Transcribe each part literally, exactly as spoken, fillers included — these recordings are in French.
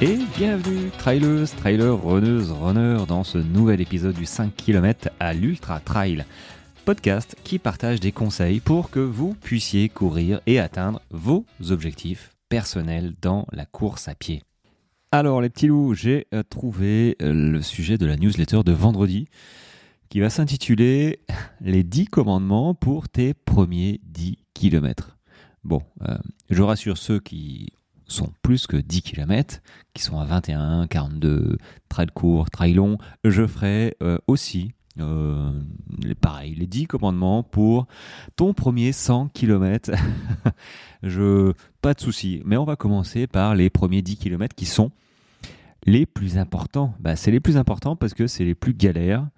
Et bienvenue traileuses, trailers, runneuses, runners dans ce nouvel épisode du cinq kilomètres à l'Ultra Trail, podcast qui partage des conseils pour que vous puissiez courir et atteindre vos objectifs personnels dans la course à pied. Alors les petits loups, j'ai trouvé le sujet de la newsletter de vendredi qui va s'intituler « Les dix commandements pour tes premiers dix kilomètres ». Bon, euh, je rassure ceux qui sont plus que dix kilomètres, qui sont à vingt et un, quarante-deux, trail court, trail long. Je ferai euh, aussi, euh, pareil, les dix commandements pour ton premier cent kilomètres. je, pas de souci, mais on va commencer par les premiers dix kilomètres qui sont les plus importants. Bah, c'est les plus importants parce que c'est les plus galères.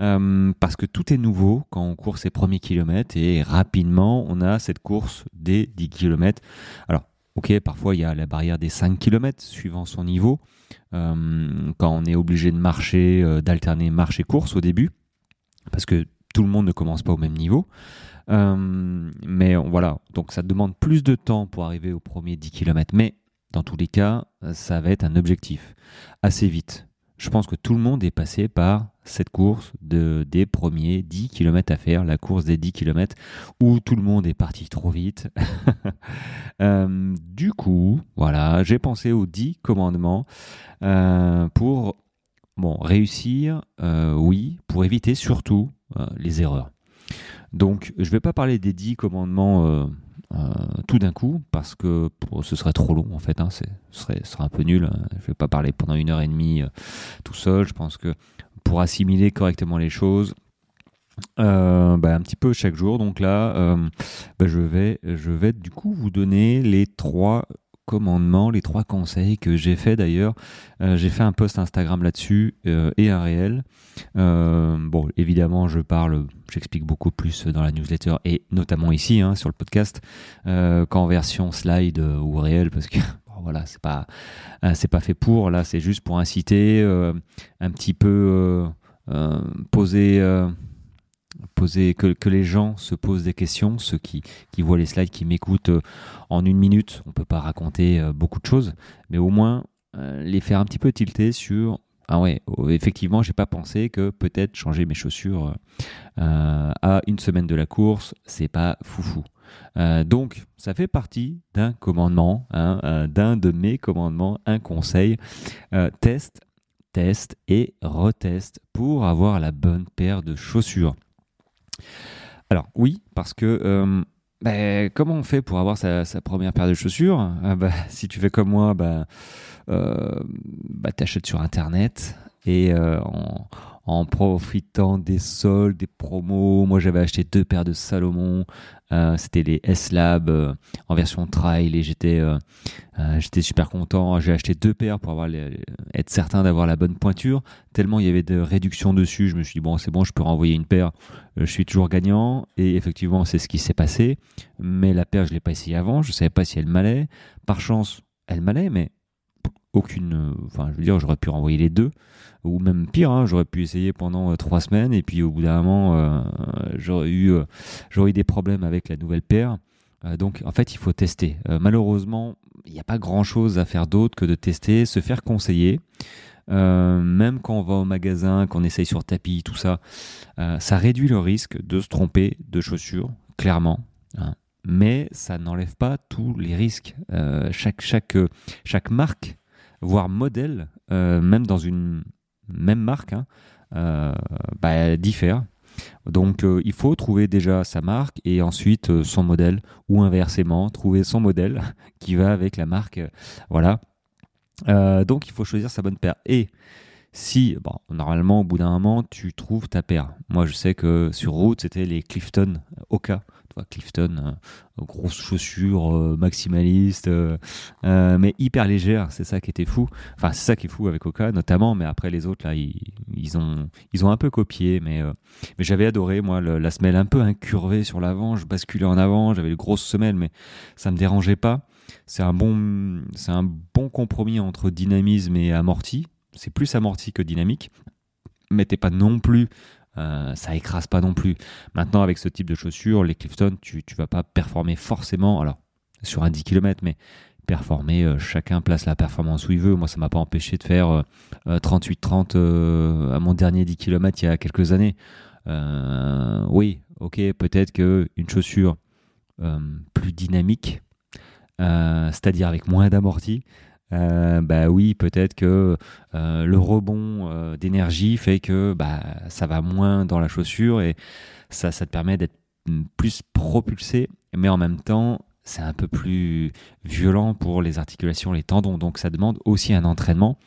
Euh, parce que tout est nouveau quand on court ses premiers kilomètres et rapidement on a cette course des dix kilomètres. Alors ok, parfois il y a la barrière des cinq kilomètres suivant son niveau, euh, quand on est obligé de marcher, euh, d'alterner marche et course au début parce que tout le monde ne commence pas au même niveau, euh, mais on, voilà, donc ça demande plus de temps pour arriver au premier dix kilomètres, mais dans tous les cas ça va être un objectif assez vite. Je pense que tout le monde est passé par cette course de, des premiers dix kilomètres à faire, la course des dix kilomètres où tout le monde est parti trop vite. euh, du coup, voilà, j'ai pensé aux dix commandements euh, pour bon, réussir, euh, oui, pour éviter surtout euh, les erreurs. Donc, je ne vais pas parler des dix commandements euh, euh, tout d'un coup parce que pour, ce serait trop long en fait, hein, c'est, ce, serait, ce serait un peu nul. Hein, je ne vais pas parler pendant une heure et demie euh, tout seul. Je pense que pour assimiler correctement les choses, euh, bah, un petit peu chaque jour. Donc là, euh, bah, je vais, je vais du coup vous donner les trois commandements, les trois conseils que j'ai fait d'ailleurs. Euh, j'ai fait un post Instagram là-dessus euh, et un réel. Euh, bon, évidemment, je parle, j'explique beaucoup plus dans la newsletter et notamment ici hein, sur le podcast euh, qu'en version slide euh, ou réel parce que. Voilà, c'est pas, c'est pas fait pour. Là, c'est juste pour inciter, euh, un petit peu euh, euh, poser, euh, poser que, que les gens se posent des questions. Ceux qui, qui voient les slides, qui m'écoutent euh, en une minute, on peut pas raconter euh, beaucoup de choses, mais au moins euh, les faire un petit peu tilter sur. Ah ouais, effectivement, j'ai pas pensé que peut-être changer mes chaussures euh, à une semaine de la course, c'est pas foufou. Euh, donc, ça fait partie d'un commandement, hein, euh, d'un de mes commandements, un conseil. Euh, teste, teste et reteste pour avoir la bonne paire de chaussures. Alors oui, parce que euh, bah, comment on fait pour avoir sa, sa première paire de chaussures ? euh, bah, si tu fais comme moi, bah, euh, bah, t'achètes sur Internet et euh, en, en profitant des soldes, des promos. Moi, j'avais acheté deux paires de Salomon. Euh, c'était les S-Lab euh, en version trail et j'étais, euh, euh, j'étais super content. J'ai acheté deux paires pour avoir les, être certain d'avoir la bonne pointure. Tellement il y avait de réductions dessus, je me suis dit bon, c'est bon, je peux renvoyer une paire. Euh, je suis toujours gagnant. Et effectivement, c'est ce qui s'est passé. Mais la paire, je ne l'ai pas essayée avant. Je ne savais pas si elle m'allait. Par chance, elle m'allait, mais aucune, enfin je veux dire, j'aurais pu renvoyer les deux ou même pire, hein, j'aurais pu essayer pendant euh, trois semaines et puis au bout d'un moment euh, j'aurais eu euh, j'aurais eu des problèmes avec la nouvelle paire. Euh, donc en fait il faut tester. Euh, malheureusement il n'y a pas grand chose à faire d'autre que de tester, se faire conseiller. Euh, même quand on va au magasin, qu'on essaye sur tapis, tout ça, euh, ça réduit le risque de se tromper de chaussures, clairement. Hein. Mais ça n'enlève pas tous les risques. Euh, chaque chaque euh, chaque marque voire modèle, euh, même dans une même marque, hein, euh, bah, diffère. Donc, euh, il faut trouver déjà sa marque et ensuite euh, son modèle, ou inversement, trouver son modèle qui va avec la marque. Euh, voilà. Euh, donc, il faut choisir sa bonne paire. Et si, bon, normalement, au bout d'un moment, tu trouves ta paire. Moi, je sais que sur route, c'était les Clifton Hoka. Clifton, euh, grosse chaussure euh, maximaliste, euh, euh, mais hyper légère, c'est ça qui était fou. Enfin, c'est ça qui est fou avec Hoka notamment, mais après les autres là, ils, ils ont ils ont un peu copié, mais euh, mais j'avais adoré moi le, la semelle un peu incurvée sur l'avant, je basculais en avant, j'avais une grosse semelle, mais ça me dérangeait pas. C'est un bon c'est un bon compromis entre dynamisme et amorti. C'est plus amorti que dynamique, mais t'es pas non plus Euh, ça écrase pas non plus. Maintenant, avec ce type de chaussures, les Clifton, tu, tu vas pas performer forcément, alors sur un dix kilomètres, mais performer, euh, chacun place la performance où il veut. Moi, ça ne m'a pas empêché de faire euh, trente-huit trente euh, à mon dernier dix kilomètres il y a quelques années. Euh, oui, ok, peut-être qu'une chaussure euh, plus dynamique, euh, c'est-à-dire avec moins d'amorti, Euh, bah oui, peut-être que euh, le rebond euh, d'énergie fait que bah, ça va moins dans la chaussure et ça, ça te permet d'être plus propulsé, mais en même temps, c'est un peu plus violent pour les articulations, les tendons, donc ça demande aussi un entraînement.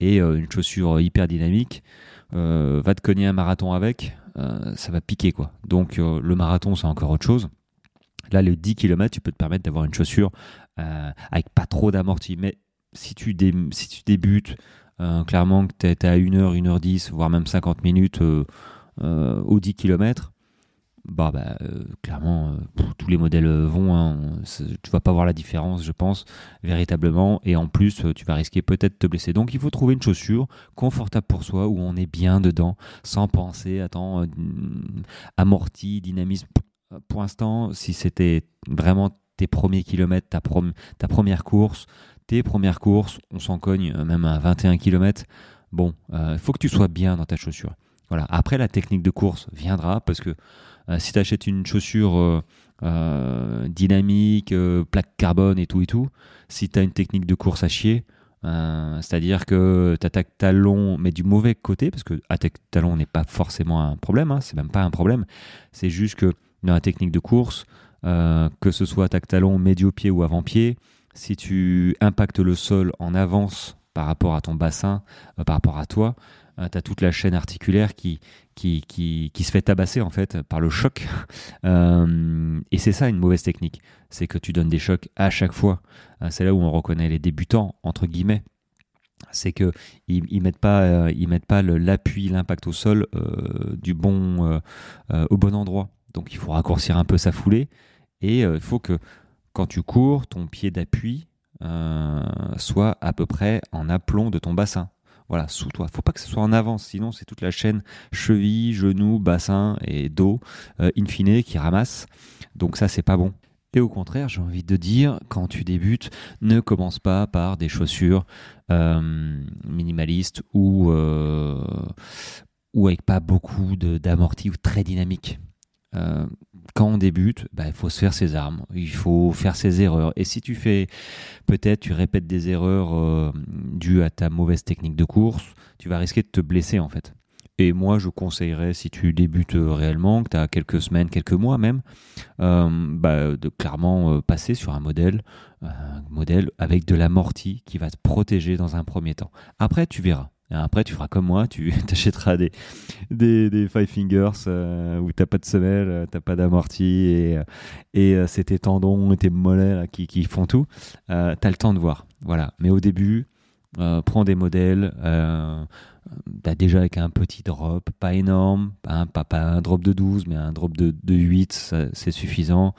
Et euh, une chaussure hyper dynamique, euh, va te cogner un marathon avec, euh, ça va piquer quoi. Donc euh, le marathon, c'est encore autre chose. Là, le dix kilomètres, tu peux te permettre d'avoir une chaussure euh, avec pas trop d'amorti, mais Si tu, dé- si tu débutes, euh, clairement que tu es à une heure, une heure dix, voire même cinquante minutes euh, euh, au dix kilomètres, bah, bah, euh, clairement, euh, tous les modèles vont. Hein, tu ne vas pas voir la différence, je pense, véritablement. Et en plus, tu vas risquer peut-être de te blesser. Donc, il faut trouver une chaussure confortable pour soi, où on est bien dedans, sans penser, attends, euh, amorti, dynamisme. Pour l'instant, si c'était vraiment tes premiers kilomètres, ta, prom- ta première course, tes premières courses, on s'en cogne même à vingt et un kilomètres. Bon, il euh, faut que tu sois bien dans ta chaussure. Voilà. Après, la technique de course viendra parce que euh, si tu achètes une chaussure euh, euh, dynamique, euh, plaque carbone et tout et tout, si tu as une technique de course à chier, euh, c'est-à-dire que tu attaques talon mais du mauvais côté, parce que attaque talon n'est pas forcément un problème, hein, c'est même pas un problème, c'est juste que dans la technique de course, euh, que ce soit attaque talon, médio-pied ou avant-pied, si tu impactes le sol en avance par rapport à ton bassin, euh, par rapport à toi, euh, tu as toute la chaîne articulaire qui, qui, qui, qui se fait tabasser en fait par le choc. Euh, et c'est ça une mauvaise technique, c'est que tu donnes des chocs à chaque fois. Euh, c'est là où on reconnaît les débutants, entre guillemets. C'est qu'ils ils mettent pas, euh, ils mettent pas le, l'appui, l'impact au sol euh, du bon, euh, euh, au bon endroit. Donc il faut raccourcir un peu sa foulée et il euh, faut que quand tu cours, ton pied d'appui euh, soit à peu près en aplomb de ton bassin. Voilà, sous toi. Il ne faut pas que ce soit en avance, sinon c'est toute la chaîne cheville, genou, bassin et dos, euh, in fine, qui ramasse. Donc ça, c'est pas bon. Et au contraire, j'ai envie de dire, quand tu débutes, ne commence pas par des chaussures euh, minimalistes ou, euh, ou avec pas beaucoup de, d'amorti ou très dynamique. Euh, Quand on débute, bah, il faut se faire ses armes, il faut faire ses erreurs. Et si tu fais, peut-être tu répètes des erreurs euh, dues à ta mauvaise technique de course, tu vas risquer de te blesser en fait. Et moi, je conseillerais, si tu débutes réellement, que tu as quelques semaines, quelques mois même, euh, bah, de clairement euh, passer sur un modèle, euh, un modèle avec de l'amorti qui va te protéger dans un premier temps. Après, tu verras. Après, tu feras comme moi, tu t'achèteras des, des, des Five Fingers euh, où tu n'as pas de semelle, tu n'as pas d'amorti et, et euh, c'est tes tendons et tes mollets là, qui, qui font tout. Euh, tu as le temps de voir. Voilà. Mais au début, euh, prends des modèles. Euh, tu as déjà avec un petit drop, pas énorme, hein, pas, pas un drop de douze, mais un drop de, de huit, ça, c'est suffisant.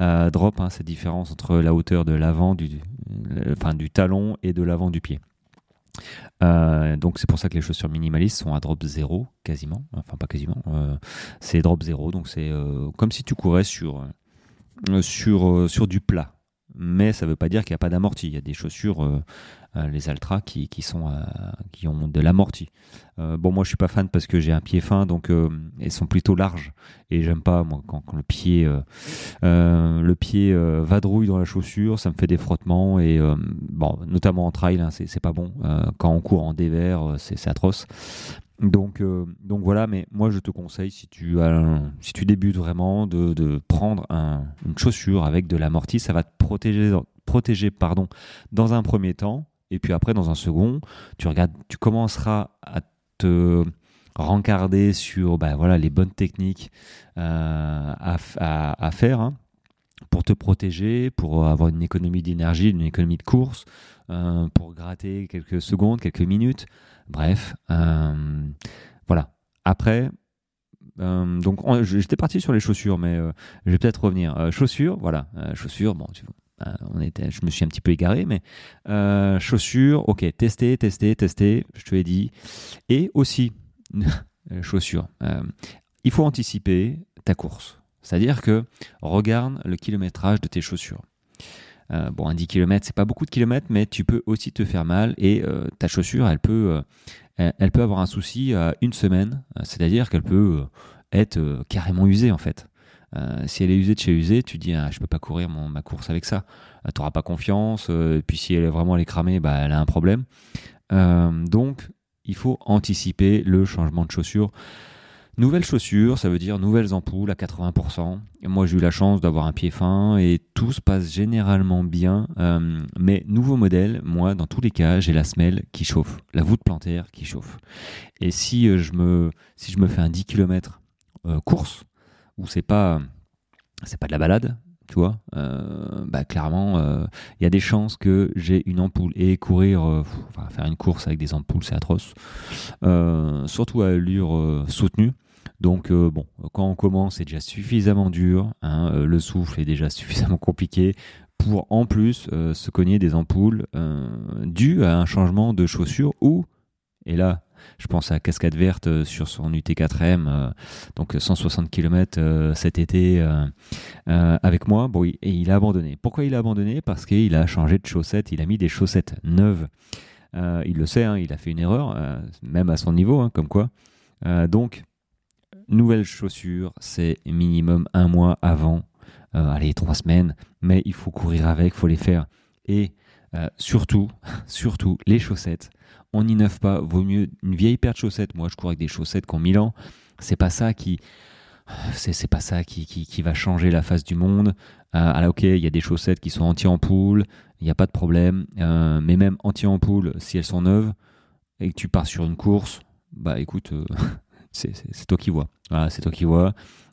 Euh, drop, hein, c'est la différence entre la hauteur de l'avant, du, enfin, du talon et de l'avant du pied. Euh, donc c'est pour ça que les chaussures minimalistes sont à drop zéro quasiment, enfin pas quasiment, euh, c'est drop zéro, donc c'est euh, comme si tu courais sur, euh, sur, euh, sur du plat, mais ça veut pas dire qu'il n'y a pas d'amorti. Il y a des chaussures, euh, euh, les Altras qui, qui, sont, euh, qui ont de l'amorti. Euh, bon, moi je suis pas fan parce que j'ai un pied fin, donc euh, elles sont plutôt larges et j'aime pas moi, quand, quand le pied, euh, euh, le pied euh, vadrouille dans la chaussure, ça me fait des frottements et euh, bon, notamment en trail, hein, c'est, c'est pas bon. Euh, quand on court en dévers, c'est, c'est atroce. Donc, euh, donc voilà, mais moi je te conseille, si tu, as, si tu débutes vraiment, de, de prendre un, une chaussure avec de l'amorti. Ça va te protéger, protéger pardon, dans un premier temps, et puis après dans un second, tu, regardes, tu commenceras à te rencarder sur ben voilà, les bonnes techniques euh, à, à, à faire hein, pour te protéger, pour avoir une économie d'énergie, une économie de course, euh, pour gratter quelques secondes, quelques minutes. Bref, euh, voilà. Après, euh, donc on, j'étais parti sur les chaussures, mais euh, je vais peut-être revenir. Euh, chaussures, voilà. Euh, chaussures, bon, tu vois, on était, je me suis un petit peu égaré, mais euh, chaussures, ok, tester, tester, tester, je te l'ai dit. Et aussi, chaussures, euh, il faut anticiper ta course. C'est-à-dire que regarde le kilométrage de tes chaussures. Euh, bon, un dix kilomètres, c'est pas beaucoup de kilomètres, mais tu peux aussi te faire mal et euh, ta chaussure, elle peut, euh, elle peut avoir un souci à une semaine, c'est-à-dire qu'elle peut être euh, carrément usée en fait. Euh, si elle est usée de chez usée, tu dis ah, je peux pas courir mon, ma course avec ça, euh, tu n'auras pas confiance, euh, et puis si elle est vraiment elle est cramée, bah, elle a un problème. Euh, donc il faut anticiper le changement de chaussure. Nouvelles chaussures, ça veut dire nouvelles ampoules à quatre-vingts pour cent. Moi, j'ai eu la chance d'avoir un pied fin et tout se passe généralement bien. Euh, mais nouveau modèle, moi, dans tous les cas, j'ai la semelle qui chauffe, la voûte plantaire qui chauffe. Et si je me, si je me fais un dix kilomètres euh, course, où c'est pas, c'est pas de la balade, tu vois, euh, bah clairement, euh, y a des chances que j'ai une ampoule. Et courir, euh, pff, enfin, faire une course avec des ampoules, c'est atroce. Euh, surtout à allure euh, soutenue. Donc euh, bon, quand on commence, c'est déjà suffisamment dur, hein, euh, le souffle est déjà suffisamment compliqué pour en plus euh, se cogner des ampoules euh, dues à un changement de chaussure ou, et là je pense à Cascade Verte euh, sur son U T quatre M, euh, donc cent soixante kilomètres euh, cet été euh, euh, avec moi, bon, et il a abandonné. Pourquoi il a abandonné ? Parce qu'il a changé de chaussettes, il a mis des chaussettes neuves. Euh, il le sait, hein, il a fait une erreur, euh, même à son niveau, hein, comme quoi. Euh, donc nouvelles chaussures, c'est minimum un mois avant, euh, allez, trois semaines, mais il faut courir avec, il faut les faire. Et euh, surtout, surtout, les chaussettes, on n'innove pas, vaut mieux une vieille paire de chaussettes. Moi, je cours avec des chaussettes qui ont mille ans, c'est pas ça qui... C'est, c'est pas ça qui, qui, qui va changer la face du monde. Euh, alors, ok, il y a des chaussettes qui sont anti-ampoule, il n'y a pas de problème, euh, mais même anti-ampoule, si elles sont neuves, et que tu pars sur une course, bah écoute... Euh... C'est, c'est, c'est toi qui vois. Voilà, c'est toi qui vois.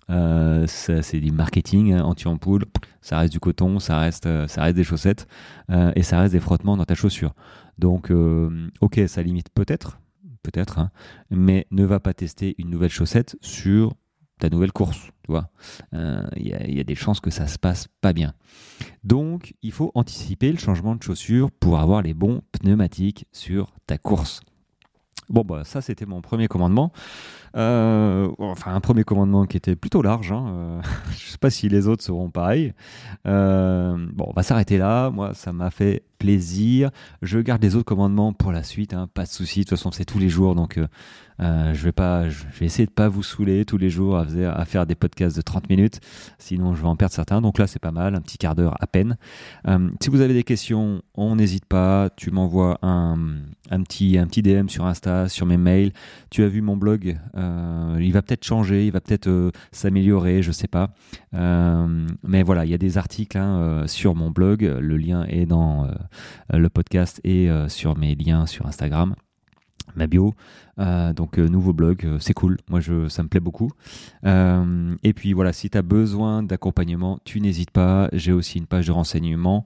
Euh, ça, c'est du marketing, hein, anti-ampoule. Ça reste du coton, ça reste, ça reste des chaussettes euh, et ça reste des frottements dans ta chaussure. Donc, euh, ok, ça limite peut-être, peut-être, hein, mais ne va pas tester une nouvelle chaussette sur ta nouvelle course. Tu vois, euh, y a, y a des chances que ça se passe pas bien. Donc, il faut anticiper le changement de chaussure pour avoir les bons pneumatiques sur ta course. Bon, bah, ça, c'était mon premier commandement. Euh, enfin, un premier commandement qui était plutôt large. Hein. Euh, je ne sais pas si les autres seront pareils. Euh, bon, on va s'arrêter là. Moi, ça m'a fait plaisir. Je garde les autres commandements pour la suite. Hein. Pas de souci. De toute façon, c'est tous les jours. Donc, euh, je vais pas, je vais essayer de ne pas vous saouler tous les jours à, à faire des podcasts de trente minutes. Sinon, je vais en perdre certains. Donc là, c'est pas mal. Un petit quart d'heure à peine. Euh, si vous avez des questions, on n'hésite pas. Tu m'envoies un, un, petit, un petit D M sur Insta, sur mes mails. Tu as vu mon blog, euh, il va peut-être changer, il va peut-être euh, s'améliorer, je sais pas. Euh, mais voilà, il y a des articles hein, euh, sur mon blog. Le lien est dans euh, le podcast et euh, sur mes liens sur Instagram, ma bio. Euh, donc euh, nouveau blog, euh, c'est cool. Moi, je, ça me plaît beaucoup. Euh, et puis voilà, si tu as besoin d'accompagnement, tu n'hésites pas. J'ai aussi une page de renseignement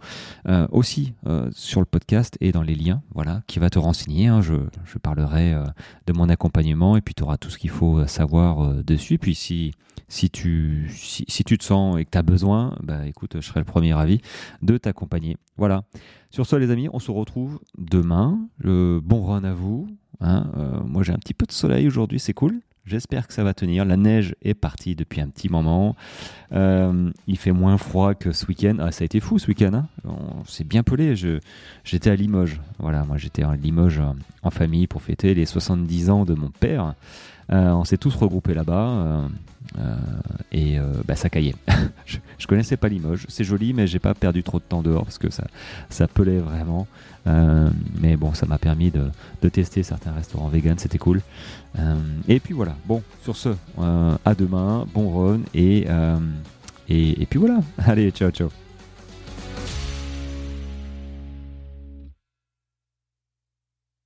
euh, aussi euh, sur le podcast et dans les liens, voilà, qui va te renseigner. Hein. Je, je parlerai euh, de mon accompagnement et puis tu auras tout ce qu'il faut savoir euh, dessus. Puis si, si, tu, si, si tu te sens et que tu as besoin, bah, écoute, je serai le premier ravi de t'accompagner. Voilà. Sur ce, les amis, on se retrouve demain. Euh, bon run à vous. Hein, euh, moi j'ai un petit peu de soleil aujourd'hui, c'est cool, j'espère que ça va tenir, la neige est partie depuis un petit moment, euh, il fait moins froid que ce week-end, ah, ça a été fou ce week-end, hein. On s'est bien pelé, je, j'étais à Limoges, voilà, moi j'étais à Limoges en famille pour fêter les soixante-dix ans de mon père, euh, on s'est tous regroupés là-bas, euh, euh, et euh, bah, ça caillait, je, je connaissais pas Limoges, c'est joli mais j'ai pas perdu trop de temps dehors parce que ça, ça pelait vraiment. Euh, mais bon, ça m'a permis de, de tester certains restaurants vegan, c'était cool. Euh, et puis voilà, bon, sur ce, euh, à demain, bon run, et, euh, et, et puis voilà, allez, ciao, ciao.